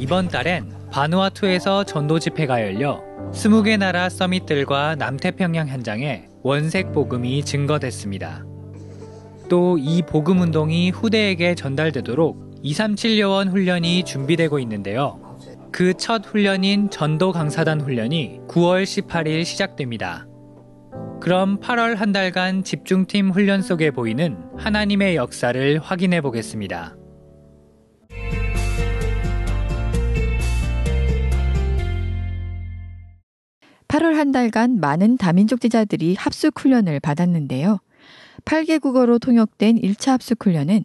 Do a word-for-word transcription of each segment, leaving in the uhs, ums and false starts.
이번 달엔 바누아투에서 전도 집회가 열려 스무 개 나라 서밋들과 남태평양 현장에 원색 복음이 증거됐습니다. 또 이 복음 운동이 후대에게 전달되도록 이백삼십칠여원 훈련이 준비되고 있는데요. 그 첫 훈련인 전도 강사단 훈련이 구월 십팔일 시작됩니다. 그럼 팔월 한 달간 집중팀 훈련 속에 보이는 하나님의 역사를 확인해 보겠습니다. 팔월 한 달간 많은 다민족 제자들이 합숙 훈련을 받았는데요. 여덟 개국어로 통역된 일 차 합숙 훈련은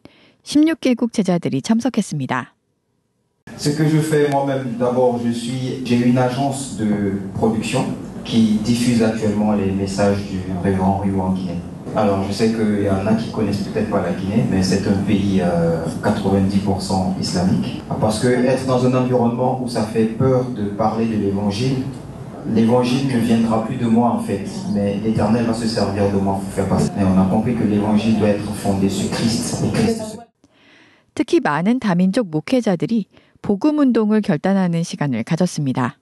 열여섯 개국 제자들이 참석했습니다. Ce que je fais moi-même, d'abord, je suis, j'ai une agence de production qui diffuse actuellement les messages du révérend Ryu en Guinée. Alors, je sais qu'il y en a qui connaissent peut-être pas la Guinée, mais c'est un pays euh, quatre-vingt-dix pour cent islamique. Parce que être dans un environnement où ça fait peur de parler de l'évangile, l'évangile ne viendra plus de moi en fait, mais l'Éternel va se servir de moi pour faire passer. Et on a compris que l'évangile doit être fondé sur Christ. Et Christ se... 특히 많은 다민족 목회자들이 복음 운동을 결단하는 시간을 가졌습니다.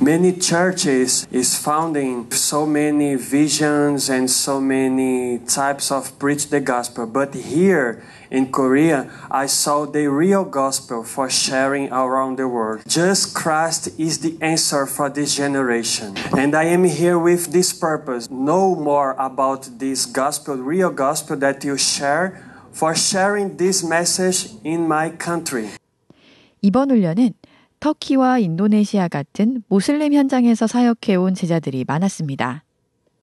Many churches is founding so many visions and so many types of preach the gospel. But here in Korea, I saw the real gospel for sharing around the world. Just Christ is the answer for this generation. And I am here with this purpose. Know more about this gospel, real gospel that you share for sharing this message in my country. 이번 훈련은 터키와 인도네시아 같은 모슬림 현장에서 사역해온 제자들이 많았습니다.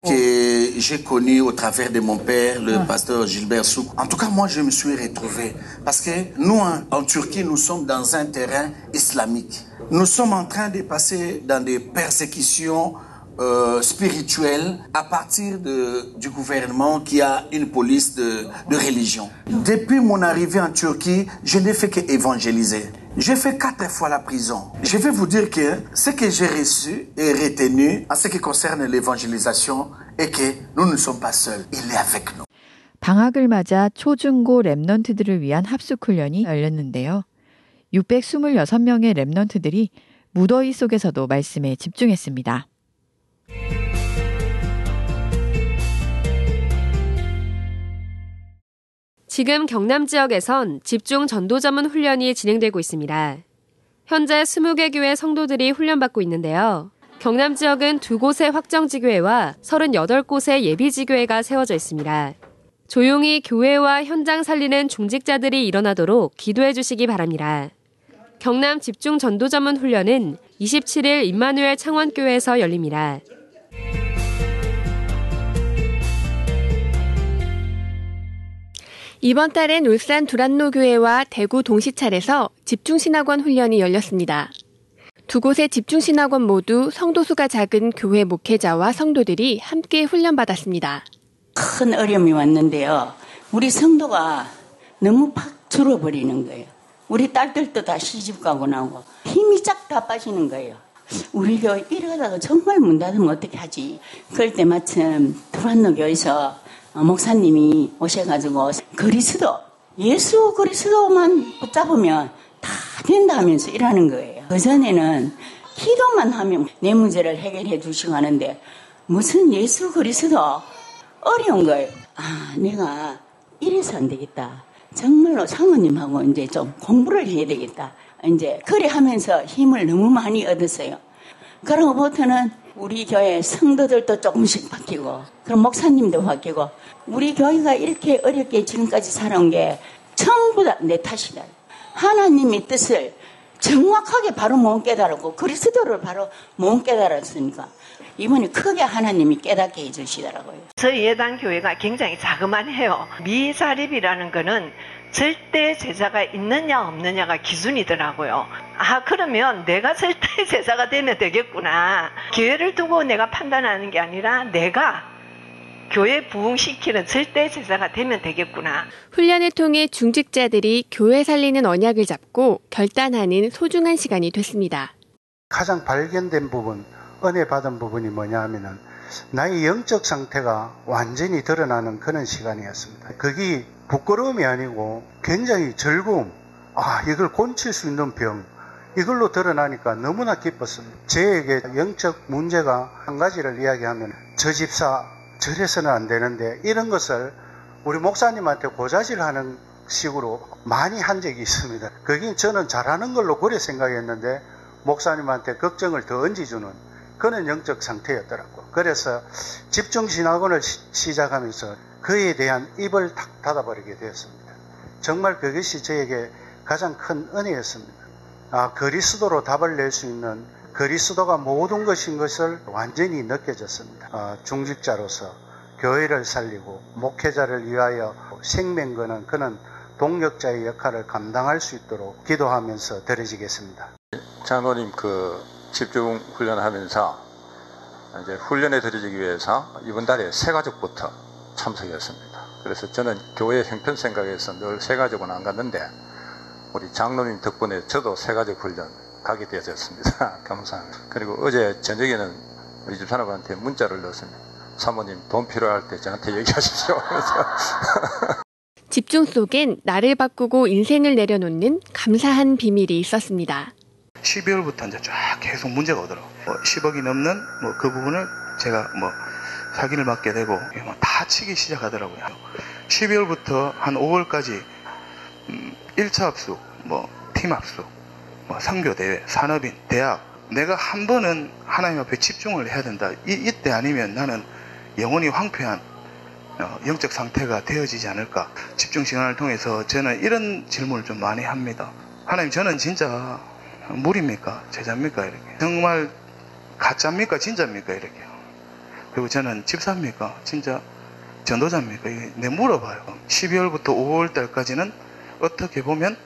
J'ai connu au travers de mon père le pasteur Gilbert Souk. En tout cas, moi, je me suis retrouvé parce que nous, en Turquie, nous sommes dans un terrain islamique. Nous sommes en train de passer dans des persécutions euh, spirituelles à partir de, du gouvernement qui a une police de, de religion. Depuis mon arrivée en Turquie, je n'ai fait qu'évangéliser. J'ai fait quatre fois la prison. Je vais vous dire que ce que j'ai reçu et retenu en ce qui concerne l'évangélisation est que nous ne sommes pas seuls. Il est avec nous. 방학을 맞아 초중고 렘넌트들을 위한 합숙 훈련이 열렸는데요. 육백이십육명의 렘넌트들이 무더위 속에서도 말씀에 집중했습니다. 지금 경남 지역에선 집중 전도 전문 훈련이 진행되고 있습니다. 현재 스무 개 교회 성도들이 훈련받고 있는데요. 경남 지역은 두 곳의 확정지교회와 서른여덟 곳의 예비지교회가 세워져 있습니다. 조용히 교회와 현장 살리는 중직자들이 일어나도록 기도해 주시기 바랍니다. 경남 집중 전도 전문 훈련은 이십칠일 임마누엘 창원교회에서 열립니다. 이번 달엔 울산 두란노 교회와 대구 동시찰에서 집중신학원 훈련이 열렸습니다. 두 곳의 집중신학원 모두 성도수가 작은 교회 목회자와 성도들이 함께 훈련받았습니다. 큰 어려움이 왔는데요. 우리 성도가 너무 팍 줄어버리는 거예요. 우리 딸들도 다 시집가고 나오고 힘이 쫙 다 빠지는 거예요. 우리 교회 이러다가 정말 문 닫으면 어떻게 하지? 그럴 때 마침 두란노 교회에서 목사님이 오셔가지고 그리스도, 예수 그리스도만 붙잡으면 다 된다 하면서 일하는 거예요. 그전에는 기도만 하면 내 문제를 해결해 주시고 하는데 무슨 예수 그리스도 어려운 거예요. 아, 내가 이래서 안 되겠다. 정말로 사모님하고 이제 좀 공부를 해야 되겠다. 이제 그래 하면서 힘을 너무 많이 얻었어요. 그러고부터는 우리 교회 성도들도 조금씩 바뀌고 그럼 목사님도 바뀌고 우리 교회가 이렇게 어렵게 지금까지 살아온 게 전부 다 내 탓이다. 하나님의 뜻을 정확하게 바로 못 깨달았고 그리스도를 바로 못 깨달았으니까 이번에 크게 하나님이 깨닫게 해주시더라고요. 저희 예당 교회가 굉장히 자그만해요. 미사립이라는 거는 절대 제자가 있느냐 없느냐가 기준이더라고요. 아, 그러면 내가 절대 제자가 되면 되겠구나. 기회를 두고 내가 판단하는 게 아니라 내가 교회 부흥시키는 절대 제자가 되면 되겠구나. 훈련을 통해 중직자들이 교회 살리는 언약을 잡고 결단하는 소중한 시간이 됐습니다. 가장 발견된 부분, 은혜 받은 부분이 뭐냐 하면은 나의 영적 상태가 완전히 드러나는 그런 시간이었습니다. 그게 부끄러움이 아니고 굉장히 즐거움, 아, 이걸 고칠 수 있는 병, 이걸로 드러나니까 너무나 기뻤어요. 저에게 영적 문제가 한 가지를 이야기하면 저 집사 저래서는 안 되는데 이런 것을 우리 목사님한테 고자질하는 식으로 많이 한 적이 있습니다. 거긴 저는 잘하는 걸로 그래 생각했는데 목사님한테 걱정을 더 얹어주는 그런 영적 상태였더라고요. 그래서 집중신학원을 시, 시작하면서 그에 대한 입을 탁 닫아버리게 되었습니다. 정말 그것이 저에게 가장 큰 은혜였습니다. 아, 그리스도로 답을 낼 수 있는 그리스도가 모든 것인 것을 완전히 느껴졌습니다. 아, 중직자로서 교회를 살리고 목회자를 위하여 생명 거는 그런 동력자의 역할을 감당할 수 있도록 기도하면서 드려지겠습니다. 장로님, 그 집중 훈련하면서 이제 훈련에 들어지기 위해서 이번 달에 새 가족부터 참석했습니다. 그래서 저는 교회 형편 생각해서 늘 새 가족은 안 갔는데 우리 장로님 덕분에 저도 새 가족 훈련 가게 되었습니다. 감사합니다. 그리고 어제 저녁에는 우리 집사람한테 문자를 넣었습니다. 사모님, 돈 필요할 때 저한테 얘기하십시오. 집중 속엔 나를 바꾸고 인생을 내려놓는 감사한 비밀이 있었습니다. 십이월부터 이제 쫙 계속 문제가 오더라고요. 뭐 십억이 넘는 뭐 그 부분을 제가 뭐 사기를 맞게 되고 다 치기 시작하더라고요. 십이월부터 한 오월까지 음, 일차 합숙, 뭐 팀 합숙, 뭐 선교 대회, 산업인, 대학. 내가 한 번은 하나님 앞에 집중을 해야 된다. 이 이때 아니면 나는 영혼이 황폐한 어, 영적 상태가 되어지지 않을까. 집중 시간을 통해서 저는 이런 질문을 좀 많이 합니다. 하나님, 저는 진짜 물입니까? 제자입니까? 이렇게. 정말 가짜입니까? 진짜입니까? 이렇게. 그리고 저는 집사입니까? 진짜 전도자입니까? 이게 내 물어봐요. 십이월부터 오월달까지는 어떻게 보면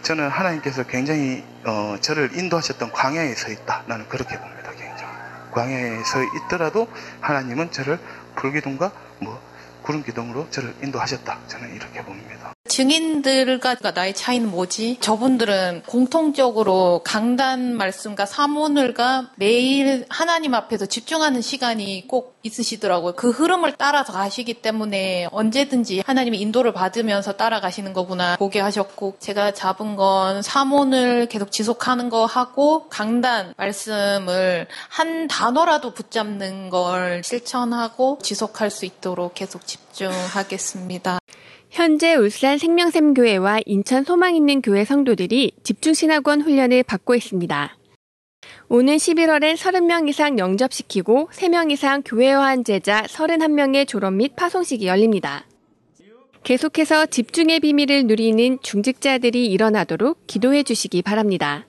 저는 하나님께서 굉장히 어, 저를 인도하셨던 광야에 서 있다. 나는 그렇게 봅니다. 굉장히. 광야에 서 있더라도 하나님은 저를 불기둥과 뭐 구름기둥으로 저를 인도하셨다. 저는 이렇게 봅니다. 증인들과 나의 차이는 뭐지? 저분들은 공통적으로 강단 말씀과 사모늘과 매일 하나님 앞에서 집중하는 시간이 꼭 있으시더라고요. 그 흐름을 따라서 가시기 때문에 언제든지 하나님의 인도를 받으면서 따라가시는 거구나 보게 하셨고, 제가 잡은 건 사모늘 계속 지속하는 거 하고 강단 말씀을 한 단어라도 붙잡는 걸 실천하고 지속할 수 있도록 계속 집중하겠습니다. 현재 울산 생명샘교회와 인천 소망 있는 교회 성도들이 집중신학원 훈련을 받고 있습니다. 오는 십일월엔 삼십 명 이상 영접시키고 세 명 이상 교회화한 제자 삼십일 명의 졸업 및 파송식이 열립니다. 계속해서 집중의 비밀을 누리는 중직자들이 일어나도록 기도해 주시기 바랍니다.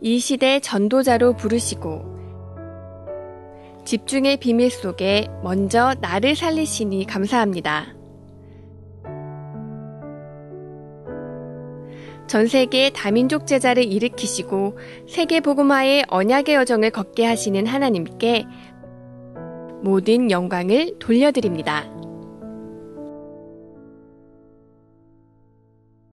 이 시대 전도자로 부르시고 집중의 비밀 속에 먼저 나를 살리시니 감사합니다. 전 세계 다민족 제자를 일으키시고 세계 복음화의 언약의 여정을 걷게 하시는 하나님께 모든 영광을 돌려드립니다.